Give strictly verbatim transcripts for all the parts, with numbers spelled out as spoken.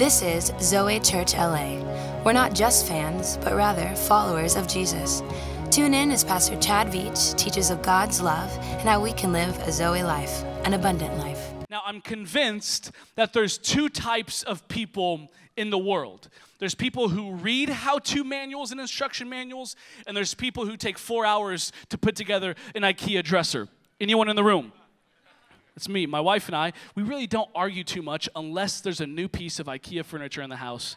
This is Zoe Church L A. We're not just fans, but rather followers of Jesus. Tune in as Pastor Chad Veach teaches of God's love and how we can live a Zoe life, an abundant life. Now, I'm convinced that there's two types of people in the world. There's people who read how-to manuals and instruction manuals, and there's people who take four hours to put together an IKEA dresser. Anyone in the room? It's me. My wife and I, we really don't argue too much unless there's a new piece of IKEA furniture in the house.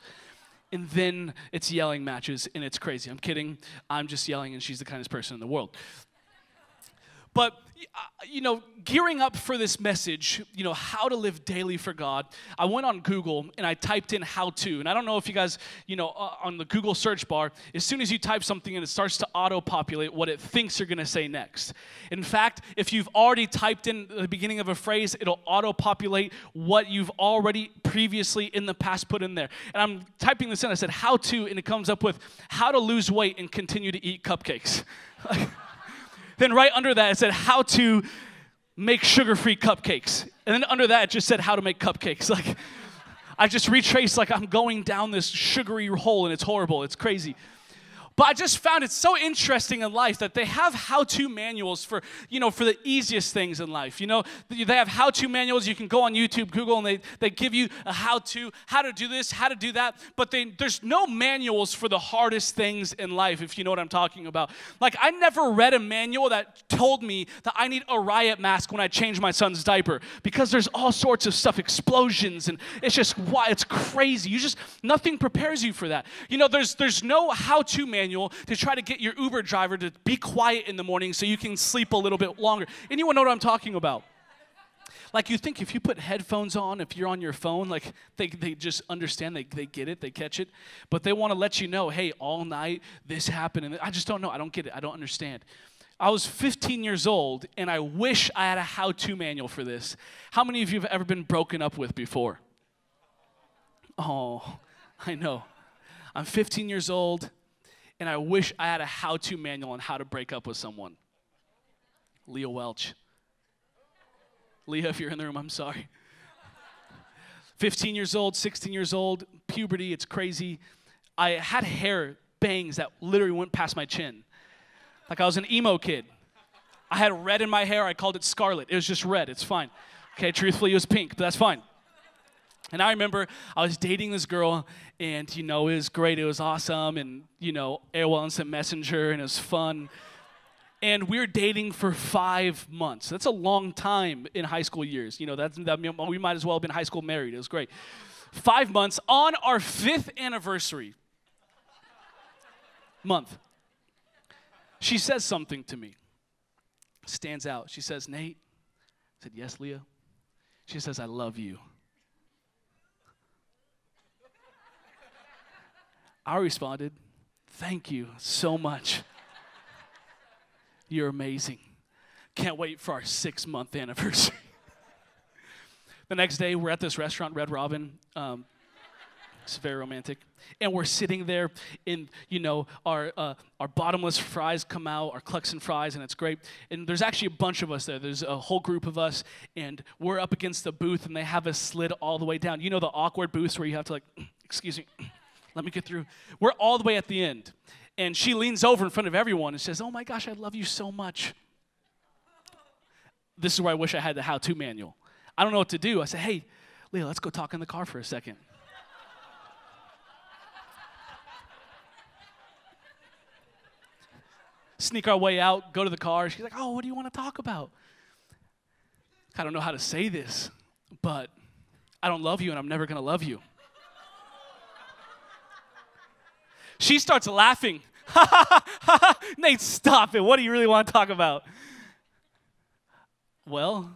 And then it's yelling matches, and it's crazy. I'm kidding. I'm just yelling, and she's the kindest person in the world. But, you know, gearing up for this message, you know, how to live daily for God, I went on Google, and I typed in how to. And I don't know if you guys, you know, uh, on the Google search bar, as soon as you type something in, it starts to auto-populate what it thinks you're going to say next. In fact, if you've already typed in the beginning of a phrase, it'll auto-populate what you've already previously in the past put in there. And I'm typing this in. I said, how to, and it comes up with how to lose weight and continue to eat cupcakes. Then right under that, it said how to make sugar-free cupcakes. And then under that, it just said how to make cupcakes. Like, I just retraced, like, I'm going down this sugary hole, and it's horrible. It's crazy. But I just found it so interesting in life that they have how-to manuals for, you know, for the easiest things in life. You know, they have how-to manuals. You can go on YouTube, Google, and they, they give you a how-to, how to do this, how to do that. But they, there's no manuals for the hardest things in life, if you know what I'm talking about. Like, I never read a manual that told me that I need a riot mask when I change my son's diaper, because there's all sorts of stuff, explosions, and it's just, why it's crazy. You just, nothing prepares you for that. You know, there's, there's no how-to manual to try to get your Uber driver to be quiet in the morning so you can sleep a little bit longer. Anyone know what I'm talking about? Like, you think if you put headphones on, if you're on your phone, like, they, they just understand, they, they get it, they catch it. But they want to let you know, hey, all night this happened. And I just don't know. I don't get it. I don't understand. I was fifteen years old, and I wish I had a how-to manual for this. How many of you have ever been broken up with before? Oh, I know. I'm fifteen years old. And I wish I had a how-to manual on how to break up with someone. Leah Welch. Leah, if you're in the room, I'm sorry. fifteen years old, sixteen years old, puberty, it's crazy. I had hair bangs that literally went past my chin. Like, I was an emo kid. I had red in my hair. I called it scarlet. It was just red. It's fine. Okay, truthfully, it was pink, but that's fine. And I remember I was dating this girl, and, you know, it was great. It was awesome, and, you know, A O L Instant Messenger, and it was fun. And we were dating for five months. That's a long time in high school years. You know, that's, that, we might as well have been high school married. It was great. Five months on our fifth anniversary month. She says something to me. Stands out. She says, Nate. I said, yes, Leah. She says, I love you. I responded, thank you so much. You're amazing. Can't wait for our six-month anniversary. The next day, we're at this restaurant, Red Robin. Um, it's very romantic. And we're sitting there, and, you know, our uh, our bottomless fries come out, our Cluxon fries, and it's great. And there's actually a bunch of us there. There's a whole group of us, and we're up against the booth, and they have us slid all the way down. You know the awkward booths where you have to, like, excuse me. Let me get through. We're all the way at the end. And she leans over in front of everyone and says, oh, my gosh, I love you so much. This is where I wish I had the how-to manual. I don't know what to do. I said, hey, Leah, let's go talk in the car for a second. Sneak our way out, go to the car. She's like, oh, what do you want to talk about? I don't know how to say this, but I don't love you, and I'm never going to love you. She starts laughing. Ha, ha, ha, ha. Nate, stop it. What do you really want to talk about? Well,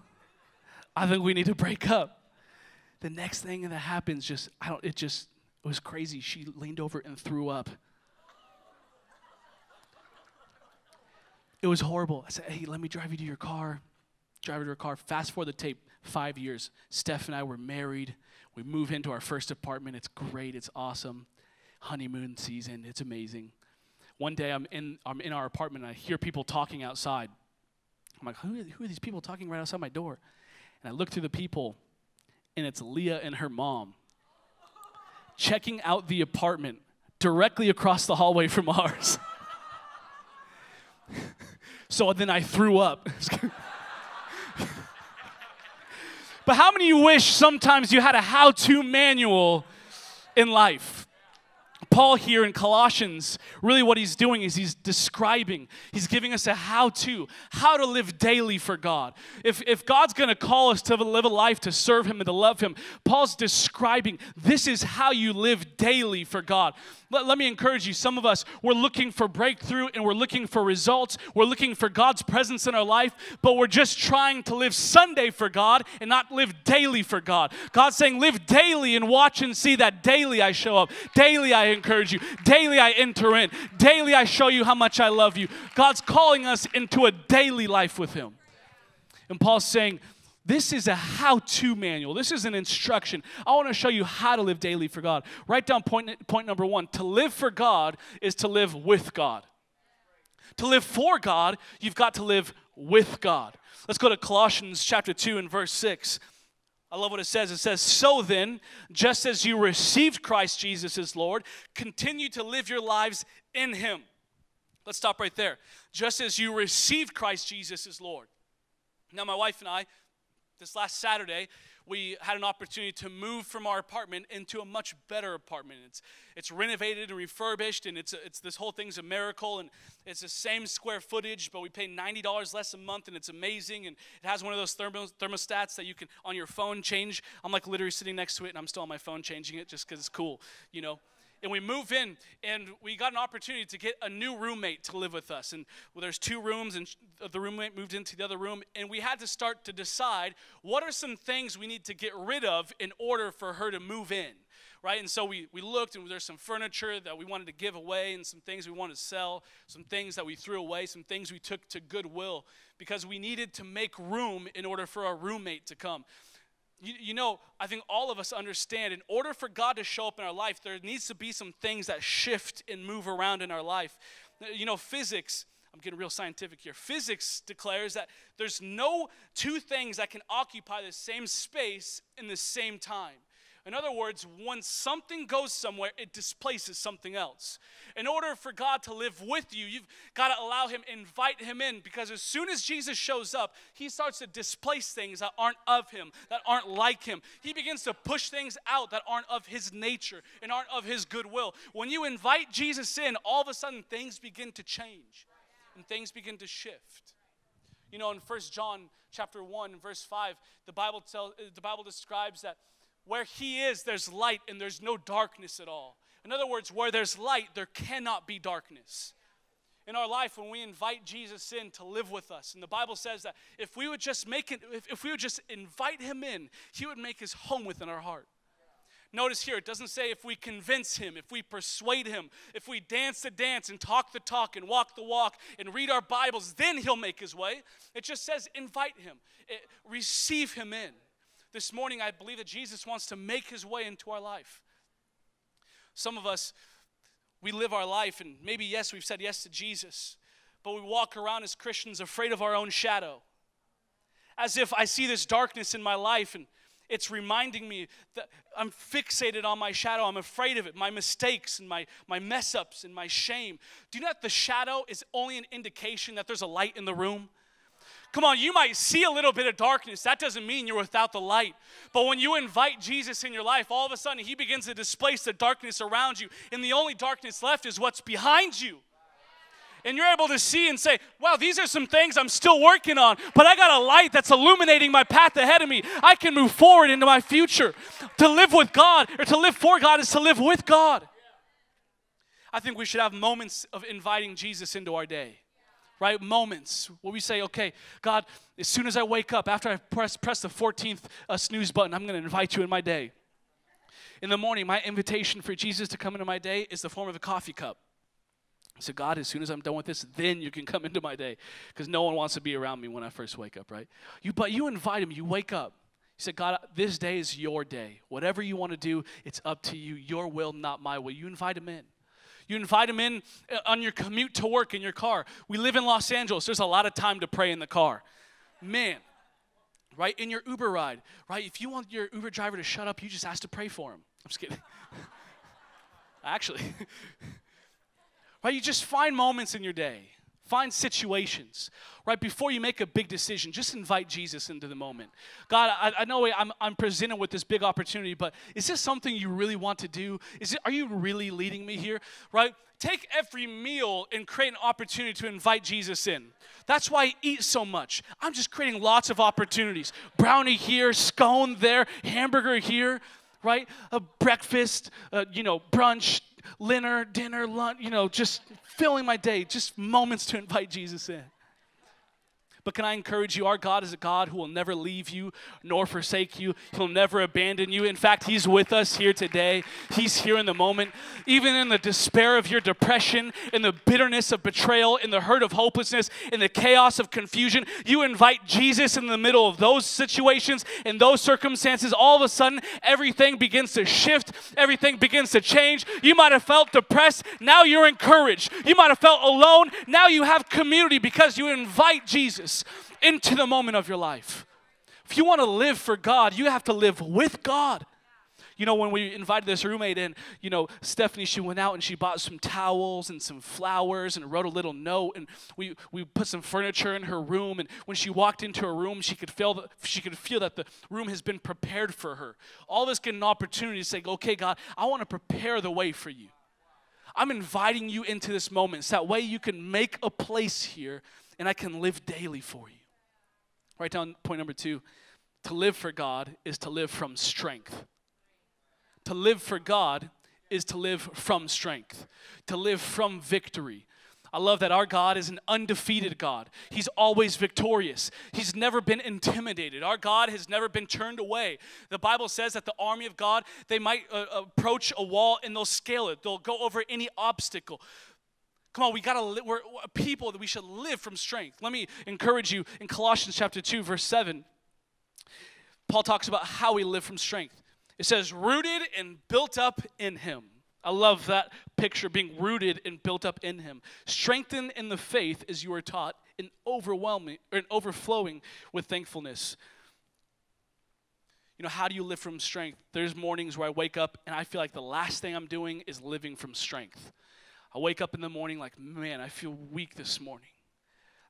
I think we need to break up. The next thing that happens, just, I don't, it just, it was crazy. She leaned over and threw up. It was horrible. I said, hey, let me drive you to your car. Drive her to her car. Fast forward the tape, five years. Steph and I were married. We move into our first apartment. It's great. It's awesome. Honeymoon season, it's amazing. One day I'm in I'm in our apartment and I hear people talking outside. I'm like, who are, who are these people talking right outside my door? And I look through the people, and it's Leah and her mom. checking out the apartment directly across the hallway from ours. So then I threw up. But how many of you wish sometimes you had a how-to manual in life? Paul here in Colossians, really what he's doing is he's describing, he's giving us a how-to, how to live daily for God. If, if God's going to call us to live a life to serve him and to love him, Paul's describing this is how you live daily for God. Let, let me encourage you, some of us, we're looking for breakthrough and we're looking for results. We're looking for God's presence in our life, but we're just trying to live Sunday for God and not live daily for God. God's saying live daily and watch and see that daily I show up, daily I encourage you. Daily I enter in. Daily I show you how much I love you. God's calling us into a daily life with him. And Paul's saying, this is a how-to manual. This is an instruction. I want to show you how to live daily for God. Write down point, point number one. To live for God is to live with God. To live for God, you've got to live with God. Let's go to Colossians chapter two and verse six. I love what it says. It says, so then, just as you received Christ Jesus as Lord, continue to live your lives in him. Let's stop right there. Just as you received Christ Jesus as Lord. Now, my wife and I, this last Saturday, we had an opportunity to move from our apartment into a much better apartment. It's, it's renovated and refurbished, and it's, it's, this whole thing's a miracle, and it's the same square footage, but we pay ninety dollars less a month, and it's amazing, and it has one of those thermostats that you can, on your phone, change. I'm like literally sitting next to it, and I'm still on my phone changing it just because it's cool, you know. And we move in, and we got an opportunity to get a new roommate to live with us. And well, there's two rooms, and the roommate moved into the other room. And we had to start to decide, what are some things we need to get rid of in order for her to move in, right? And so we, we looked, and there's some furniture that we wanted to give away and some things we wanted to sell, some things that we threw away, some things we took to Goodwill because we needed to make room in order for our roommate to come. You, you know, I think all of us understand, in order for God to show up in our life, there needs to be some things that shift and move around in our life. You know, physics, I'm getting real scientific here. Physics declares that there's no two things that can occupy the same space in the same time. In other words, when something goes somewhere, it displaces something else. In order for God to live with you, you've got to allow him, invite him in, because as soon as Jesus shows up, he starts to displace things that aren't of him, that aren't like him. He begins to push things out that aren't of his nature and aren't of his goodwill. When you invite Jesus in, all of a sudden things begin to change and things begin to shift. You know, in First John chapter one, verse five, the Bible tells, the Bible describes that where he is, there's light and there's no darkness at all. In other words, where there's light, there cannot be darkness. In our life, when we invite Jesus in to live with us, and the Bible says that if we would just make it, if, if we would just invite him in, he would make his home within our heart. Notice here, it doesn't say if we convince him, if we persuade him, if we dance the dance and talk the talk and walk the walk and read our Bibles, then he'll make his way. It just says invite him, it, receive him in. This morning, I believe that Jesus wants to make his way into our life. Some of us, we live our life, and maybe, yes, we've said yes to Jesus, but we walk around as Christians afraid of our own shadow. As if I see this darkness in my life, and it's reminding me that I'm fixated on my shadow. I'm afraid of it, my mistakes and my, my mess-ups and my shame. Do you know that the shadow is only an indication that there's a light in the room? Come on, you might see a little bit of darkness. That doesn't mean you're without the light. But when you invite Jesus in your life, all of a sudden he begins to displace the darkness around you. And the only darkness left is what's behind you. And you're able to see and say, wow, these are some things I'm still working on. But I got a light that's illuminating my path ahead of me. I can move forward into my future. To live with God, or to live for God, is to live with God. I think we should have moments of inviting Jesus into our day. Right? Moments where we say, okay, God, as soon as I wake up, after I press, press the fourteenth uh, snooze button, I'm going to invite you in my day. In the morning, my invitation for Jesus to come into my day is the form of a coffee cup. So God, as soon as I'm done with this, then you can come into my day, because no one wants to be around me when I first wake up, right? You, but you invite him. You wake up. You say, God, this day is your day. Whatever you want to do, it's up to you. Your will, not my will. You invite him in. You invite him in on your commute to work in your car. We live in Los Angeles. There's a lot of time to pray in the car. Man, right? In your Uber ride, right? If you want your Uber driver to shut up, you just ask to pray for him. I'm just kidding. actually. Right? You just find moments in your day. Find situations, right? Before you make a big decision, just invite Jesus into the moment. God, I, I know I'm, I'm presented with this big opportunity, but is this something you really want to do? Is it, are you really leading me here, right? Take every meal and create an opportunity to invite Jesus in. That's why I eat so much. I'm just creating lots of opportunities. Brownie here, scone there, hamburger here, right? A breakfast, uh, you know, brunch, dinner, dinner, lunch, you know, just filling my day, just moments to invite Jesus in. But can I encourage you, our God is a God who will never leave you nor forsake you. He'll never abandon you. In fact, he's with us here today. He's here in the moment. Even in the despair of your depression, in the bitterness of betrayal, in the hurt of hopelessness, in the chaos of confusion, you invite Jesus in the middle of those situations, in those circumstances. All of a sudden, everything begins to shift. Everything begins to change. You might have felt depressed. Now you're encouraged. You might have felt alone. Now you have community because you invite Jesus into the moment of your life. If you want to live for God, you have to live with God. You know, when we invited this roommate in, you know, Stephanie, she went out and she bought some towels and some flowers and wrote a little note, and we, we put some furniture in her room, and when she walked into her room, she could feel the, she could feel that the room has been prepared for her. All this getting an opportunity to say, okay, God, I want to prepare the way for you. I'm inviting you into this moment so that way you can make a place here and I can live daily for you. Write down point number two. To live for God is to live from strength. To live for God is to live from strength. To live from victory. I love that our God is an undefeated God. He's always victorious. He's never been intimidated. Our God has never been turned away. The Bible says that the army of God, they might uh, approach a wall and they'll scale it. They'll go over any obstacle. Come on, we gotta li- we're a people that we should live from strength. Let me encourage you in Colossians chapter two, verse seven. Paul talks about how we live from strength. It says, rooted and built up in him. I love that picture, being rooted and built up in him. Strengthened in the faith as you are taught, and overwhelming or overflowing with thankfulness. You know, how do you live from strength? There's mornings where I wake up and I feel like the last thing I'm doing is living from strength. I wake up in the morning like, man, I feel weak this morning.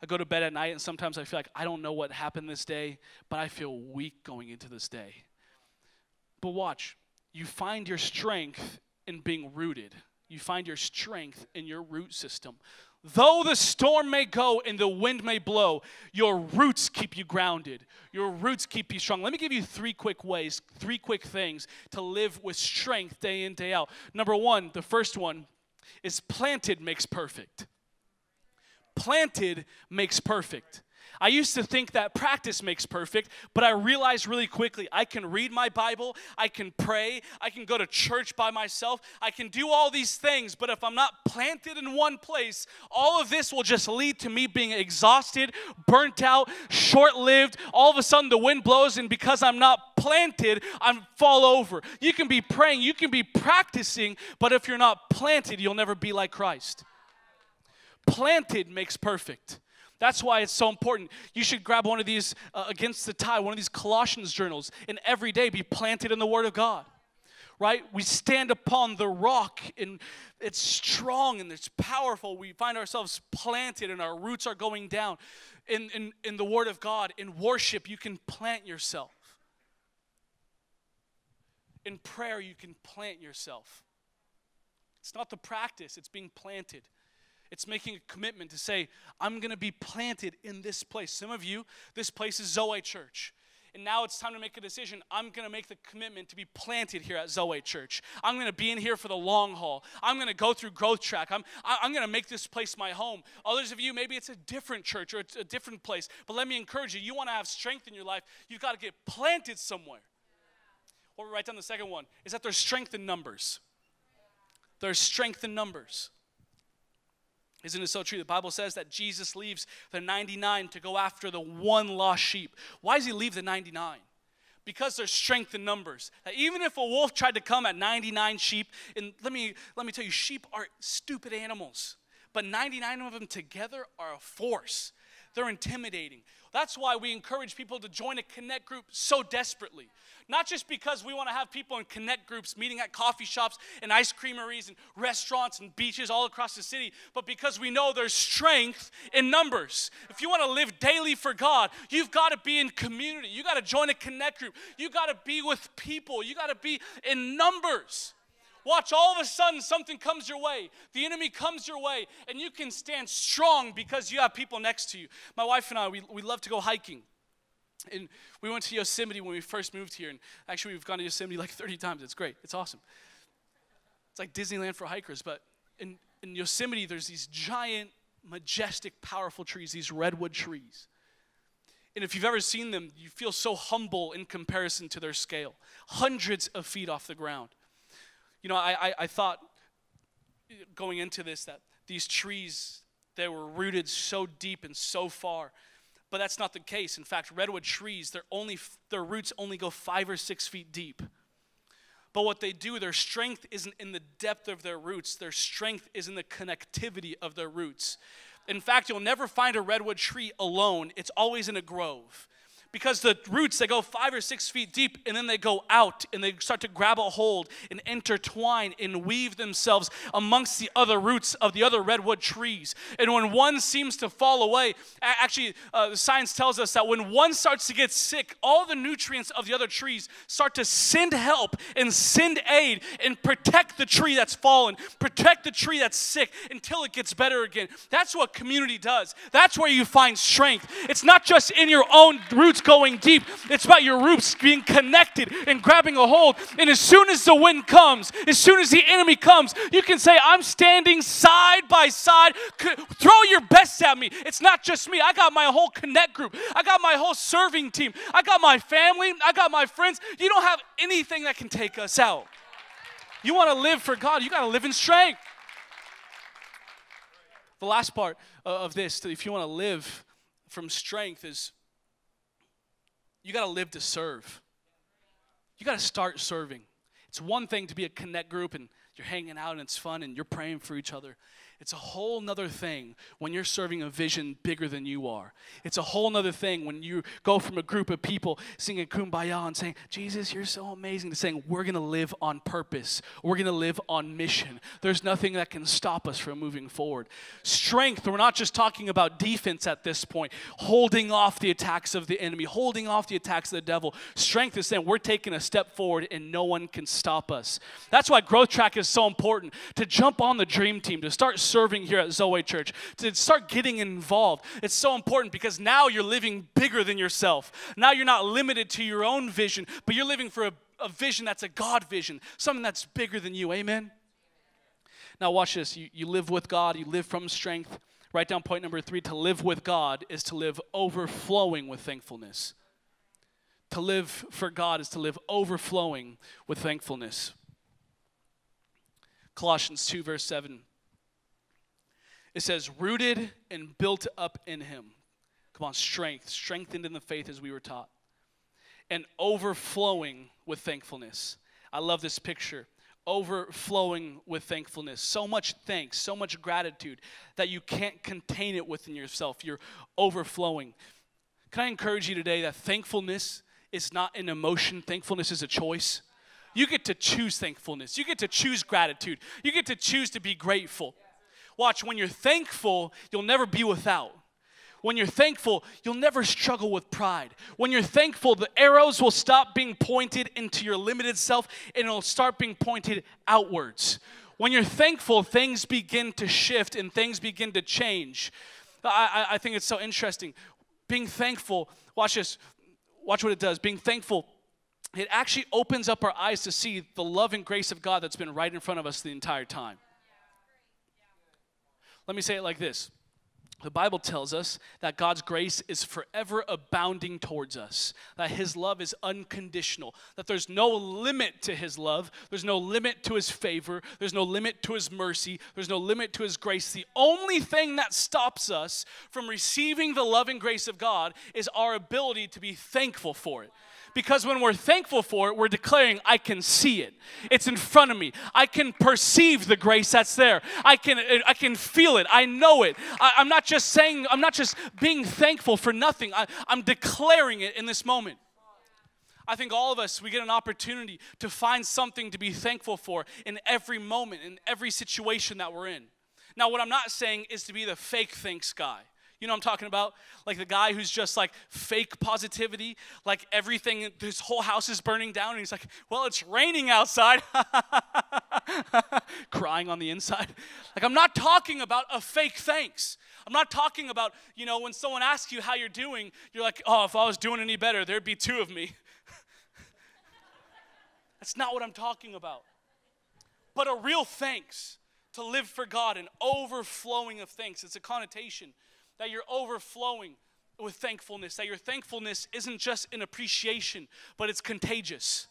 I go to bed at night and sometimes I feel like I don't know what happened this day, but I feel weak going into this day. But watch, you find your strength in being rooted. You find your strength in your root system. Though the storm may go and the wind may blow, your roots keep you grounded. Your roots keep you strong. Let me give you three quick ways, three quick things to live with strength day in, day out. Number one, the first one is planted makes perfect. Planted makes perfect. I used to think that practice makes perfect, but I realized really quickly I can read my Bible, I can pray, I can go to church by myself, I can do all these things, but if I'm not planted in one place, all of this will just lead to me being exhausted, burnt out, short-lived. All of a sudden the wind blows, and because I'm not planted, I fall over. You can be praying, you can be practicing, but if you're not planted, you'll never be like Christ. Planted makes perfect. That's why it's so important. You should grab one of these uh, Against the Tide, one of these Colossians journals, and every day be planted in the Word of God, right? We stand upon the rock, and it's strong, and it's powerful. We find ourselves planted, and our roots are going down. In, in, in the Word of God, in worship, you can plant yourself. In prayer, you can plant yourself. It's not the practice, it's being planted. It's making a commitment to say, I'm going to be planted in this place. Some of you, this place is Zoe Church. And now it's time to make a decision. I'm going to make the commitment to be planted here at Zoe Church. I'm going to be in here for the long haul. I'm going to go through growth track. I'm, I'm going to make this place my home. Others of you, maybe it's a different church or it's a different place. But let me encourage you, you want to have strength in your life, you've got to get planted somewhere. Or we'll write down the second one, is that there's strength in numbers. There's strength in numbers. Isn't it so true? The Bible says that Jesus leaves the ninety-nine to go after the one lost sheep. Why does he leave the ninety-nine? Because there's strength in numbers. That even if a wolf tried to come at ninety-nine sheep, and let me, let me tell you, sheep are stupid animals. But ninety-nine of them together are a force. They're intimidating. That's why we encourage people to join a connect group so desperately. Not just because we want to have people in connect groups meeting at coffee shops and ice creameries and restaurants and beaches all across the city, but because we know there's strength in numbers. If you want to live daily for God, you've got to be in community. You've got to join a connect group. You've got to be with people. You've got to be in numbers. Watch, all of a sudden something comes your way. The enemy comes your way, and you can stand strong because you have people next to you. My wife and I, we, we love to go hiking. And we went to Yosemite when we first moved here. And actually, we've gone to Yosemite like thirty times. It's great. It's awesome. It's like Disneyland for hikers. But in, in Yosemite, there's these giant, majestic, powerful trees, these redwood trees. And if you've ever seen them, you feel so humble in comparison to their scale. Hundreds of feet off the ground. You know, I, I, I thought going into this that these trees, they were rooted so deep and so far. But that's not the case. In fact, redwood trees, they're only, their roots only go five or six feet deep. But what they do, their strength isn't in the depth of their roots. Their strength is in the connectivity of their roots. In fact, you'll never find a redwood tree alone. It's always in a grove. Because the roots, they go five or six feet deep, and then they go out, and they start to grab a hold and intertwine and weave themselves amongst the other roots of the other redwood trees. And when one seems to fall away, actually, uh, science tells us that when one starts to get sick, all the nutrients of the other trees start to send help and send aid and protect the tree that's fallen, protect the tree that's sick until it gets better again. That's what community does. That's where you find strength. It's not just in your own roots going deep. It's about your roots being connected and grabbing a hold. And as soon as the wind comes, as soon as the enemy comes, you can say, I'm standing side by side. Throw your best at me. It's not just me. I got my whole connect group. I got my whole serving team. I got my family. I got my friends. You don't have anything that can take us out. You want to live for God, you got to live in strength. The last part of this, if you want to live from strength, is you got to live to serve. You got to start serving. It's one thing to be a connect group and you're hanging out and it's fun and you're praying for each other. It's a whole nother thing when you're serving a vision bigger than you are. It's a whole nother thing when you go from a group of people singing Kumbaya and saying, Jesus, you're so amazing, to saying, we're going to live on purpose. We're going to live on mission. There's nothing that can stop us from moving forward. Strength, we're not just talking about defense at this point, holding off the attacks of the enemy, holding off the attacks of the devil. Strength is saying we're taking a step forward and no one can stop us. That's why Growth Track is so important, to jump on the dream team, to start serving here at Zoe Church, to start getting involved. It's so important because now you're living bigger than yourself. Now you're not limited to your own vision, but you're living for a, a vision that's a God vision, something that's bigger than you. Amen? Now watch this. You, you live with God. You live from strength. Write down point number three. To live with God is to live overflowing with thankfulness. To live for God is to live overflowing with thankfulness. Colossians two, verse seven. It says, rooted and built up in him. Come on, strength. Strengthened in the faith as we were taught. And overflowing with thankfulness. I love this picture. Overflowing with thankfulness. So much thanks, so much gratitude that you can't contain it within yourself. You're overflowing. Can I encourage you today that thankfulness is not an emotion. Thankfulness is a choice. You get to choose thankfulness. You get to choose gratitude. You get to choose to be grateful. Watch, when you're thankful, you'll never be without. When you're thankful, you'll never struggle with pride. When you're thankful, the arrows will stop being pointed into your limited self, and it'll start being pointed outwards. When you're thankful, things begin to shift and things begin to change. I, I, I think it's so interesting. Being thankful, watch this, watch what it does. Being thankful, it actually opens up our eyes to see the love and grace of God that's been right in front of us the entire time. Let me say it like this. The Bible tells us that God's grace is forever abounding towards us, that his love is unconditional, that there's no limit to his love, there's no limit to his favor, there's no limit to his mercy, there's no limit to his grace. The only thing that stops us from receiving the love and grace of God is our ability to be thankful for it. Because when we're thankful for it, we're declaring, I can see it. It's in front of me. I can perceive the grace that's there. I can, I can feel it. I know it. I, I'm not just saying, I'm not just being thankful for nothing. I, I'm declaring it in this moment. I think all of us, we get an opportunity to find something to be thankful for in every moment, in every situation that we're in. Now, what I'm not saying is to be the fake thanks guy. You know what I'm talking about? Like the guy who's just like fake positivity, like everything, his whole house is burning down, and he's like, well, it's raining outside. Crying on the inside. Like, I'm not talking about a fake thanks. I'm not talking about, you know, when someone asks you how you're doing, you're like, oh, if I was doing any better, there'd be two of me. That's not what I'm talking about. But a real thanks, to live for God, an overflowing of thanks. It's a connotation that you're overflowing with thankfulness, that your thankfulness isn't just an appreciation, but it's contagious.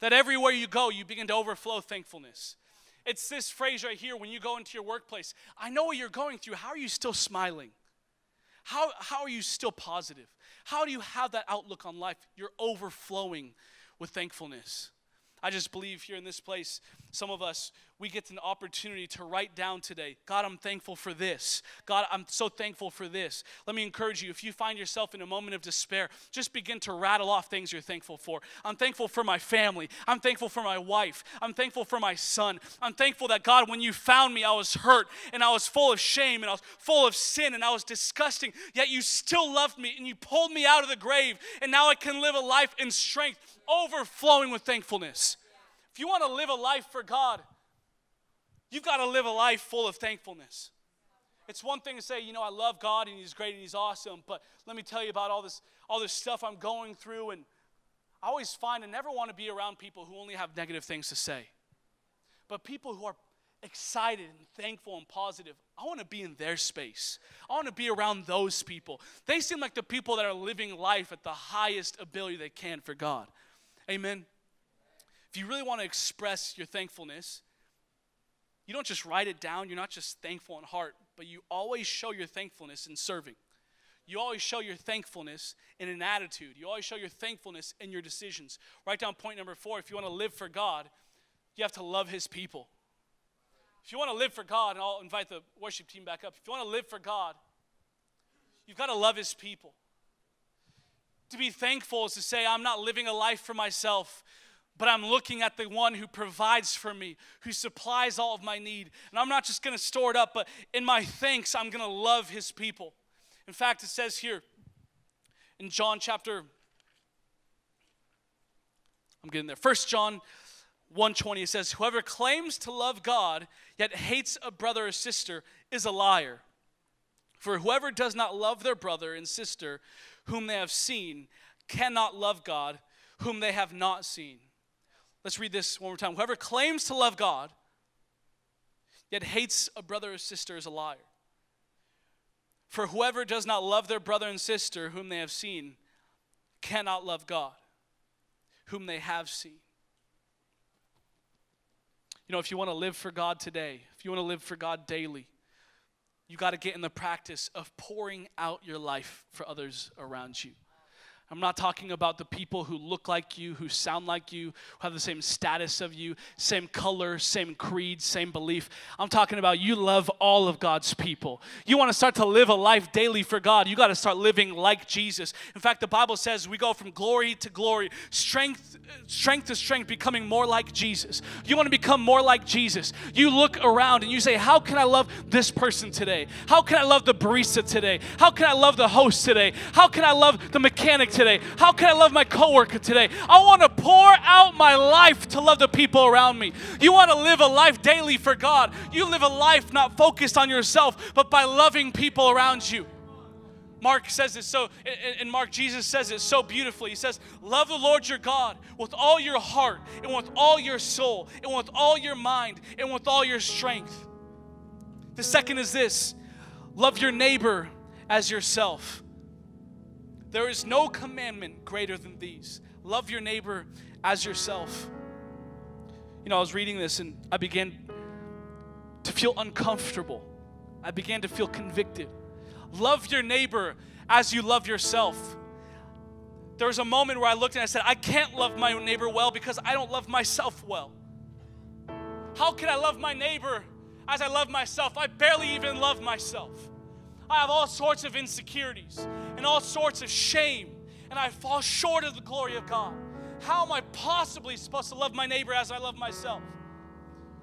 That everywhere you go, you begin to overflow thankfulness. It's this phrase right here, when you go into your workplace, I know what you're going through. How are you still smiling? How, how are you still positive? How do you have that outlook on life? You're overflowing with thankfulness. I just believe here in this place, some of us, we get an opportunity to write down today, God, I'm thankful for this. God, I'm so thankful for this. Let me encourage you, if you find yourself in a moment of despair, just begin to rattle off things you're thankful for. I'm thankful for my family. I'm thankful for my wife. I'm thankful for my son. I'm thankful that, God, when you found me, I was hurt, and I was full of shame, and I was full of sin, and I was disgusting, yet you still loved me, and you pulled me out of the grave, and now I can live a life in strength, overflowing with thankfulness. If you want to live a life for God, you've got to live a life full of thankfulness. It's one thing to say, you know, I love God and He's great and He's awesome, but let me tell you about all this, all this stuff I'm going through. And I always find I never want to be around people who only have negative things to say. But people who are excited and thankful and positive, I want to be in their space. I want to be around those people. They seem like the people that are living life at the highest ability they can for God. Amen. If you really want to express your thankfulness, you don't just write it down. You're not just thankful in heart, but you always show your thankfulness in serving. You always show your thankfulness in an attitude. You always show your thankfulness in your decisions. Write down point number four. If you want to live for God, you have to love His people. If you want to live for God, and I'll invite the worship team back up. If you want to live for God, you've got to love His people. To be thankful is to say, I'm not living a life for myself, but I'm looking at the one who provides for me, who supplies all of my need. And I'm not just going to store it up, but in my thanks, I'm going to love His people. In fact, it says here in John chapter, I'm getting there, First John one twenty, it says, whoever claims to love God, yet hates a brother or sister, is a liar. For whoever does not love their brother and sister, whom they have seen, cannot love God, whom they have not seen. Let's read this one more time. Whoever claims to love God, yet hates a brother or sister, is a liar. For whoever does not love their brother and sister, whom they have seen, cannot love God, whom they have seen. You know, if you want to live for God today, if you want to live for God daily, you got to get in the practice of pouring out your life for others around you. I'm not talking about the people who look like you, who sound like you, who have the same status of you, same color, same creed, same belief. I'm talking about you love all of God's people. You want to start to live a life daily for God. You got to start living like Jesus. In fact, the Bible says we go from glory to glory, strength, strength to strength, becoming more like Jesus. You want to become more like Jesus. You look around and you say, how can I love this person today? How can I love the barista today? How can I love the host today? How can I love the mechanic today? How can I love my coworker today? I want to pour out my life to love the people around me. You want to live a life daily for God. You live a life not focused on yourself, but by loving people around you. Mark says it so, and Mark, Jesus says it so beautifully. He says, love the Lord your God with all your heart, and with all your soul, and with all your mind, and with all your strength. The second is this, love your neighbor as yourself. There is no commandment greater than these. Love your neighbor as yourself. You know, I was reading this and I began to feel uncomfortable. I began to feel convicted. Love your neighbor as you love yourself. There was a moment where I looked and I said, I can't love my neighbor well because I don't love myself well. How can I love my neighbor as I love myself? I barely even love myself. I have all sorts of insecurities and all sorts of shame, and I fall short of the glory of God. How am I possibly supposed to love my neighbor as I love myself?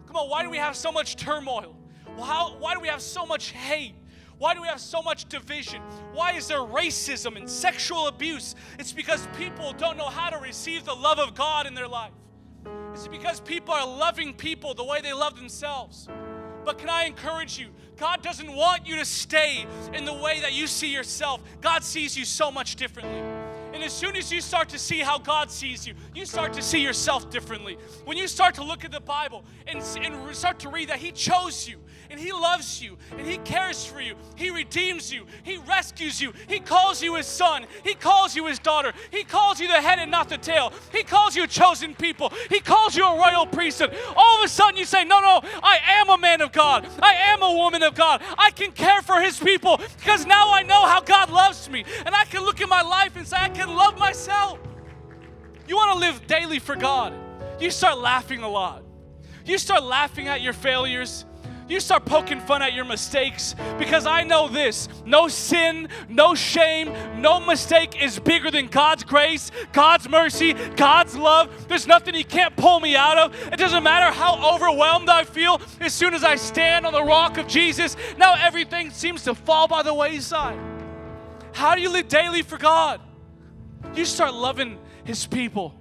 Come on, why do we have so much turmoil? Well, how, why do we have so much hate? Why do we have so much division? Why is there racism and sexual abuse? It's because people don't know how to receive the love of God in their life. It's because people are loving people the way they love themselves. But can I encourage you? God doesn't want you to stay in the way that you see yourself. God sees you so much differently. And as soon as you start to see how God sees you, you start to see yourself differently. When you start to look at the Bible and, and start to read that He chose you, and He loves you, and He cares for you, He redeems you, He rescues you, He calls you His son, He calls you His daughter, He calls you the head and not the tail, He calls you a chosen people, He calls you a royal priesthood. All of a sudden you say, no, no, I am a man of God, I am a woman of God, I can care for His people because now I know how God loves me, and I can look at my life and say, I can love myself. You want to live daily for God. You start laughing a lot. You start laughing at your failures. You start poking fun at your mistakes, because I know this: no sin, no shame, no mistake is bigger than God's grace, God's mercy, God's love. There's nothing He can't pull me out of. It doesn't matter how overwhelmed I feel. As soon as I stand on the rock of Jesus, now everything seems to fall by the wayside. How do you live daily for God? You start loving His people.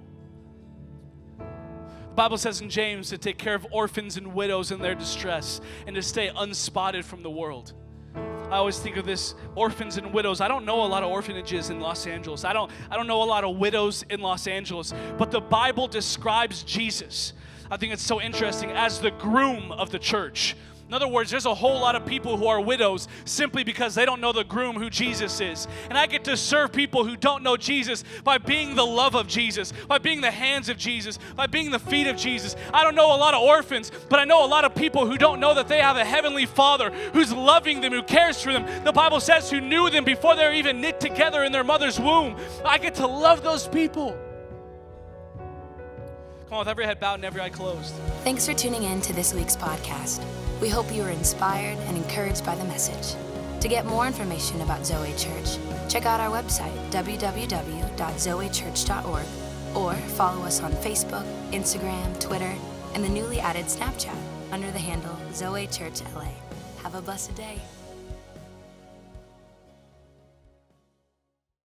The Bible says in James to take care of orphans and widows in their distress and to stay unspotted from the world. I always think of this, orphans and widows. I don't know a lot of orphanages in Los Angeles. I don't, I don't know a lot of widows in Los Angeles, but the Bible describes Jesus, I think it's so interesting, as the groom of the church. In other words, there's a whole lot of people who are widows simply because they don't know the groom who Jesus is. And I get to serve people who don't know Jesus by being the love of Jesus, by being the hands of Jesus, by being the feet of Jesus. I don't know a lot of orphans, but I know a lot of people who don't know that they have a heavenly Father who's loving them, who cares for them. The Bible says who knew them before they were even knit together in their mother's womb. I get to love those people. Come on, with every head bowed and every eye closed. Thanks for tuning in to this week's podcast. We hope you were inspired and encouraged by the message. To get more information about Zoe Church, check out our website, w w w dot zoe church dot org, or follow us on Facebook, Instagram, Twitter, and the newly added Snapchat under the handle Zoe Church L A. Have a blessed day.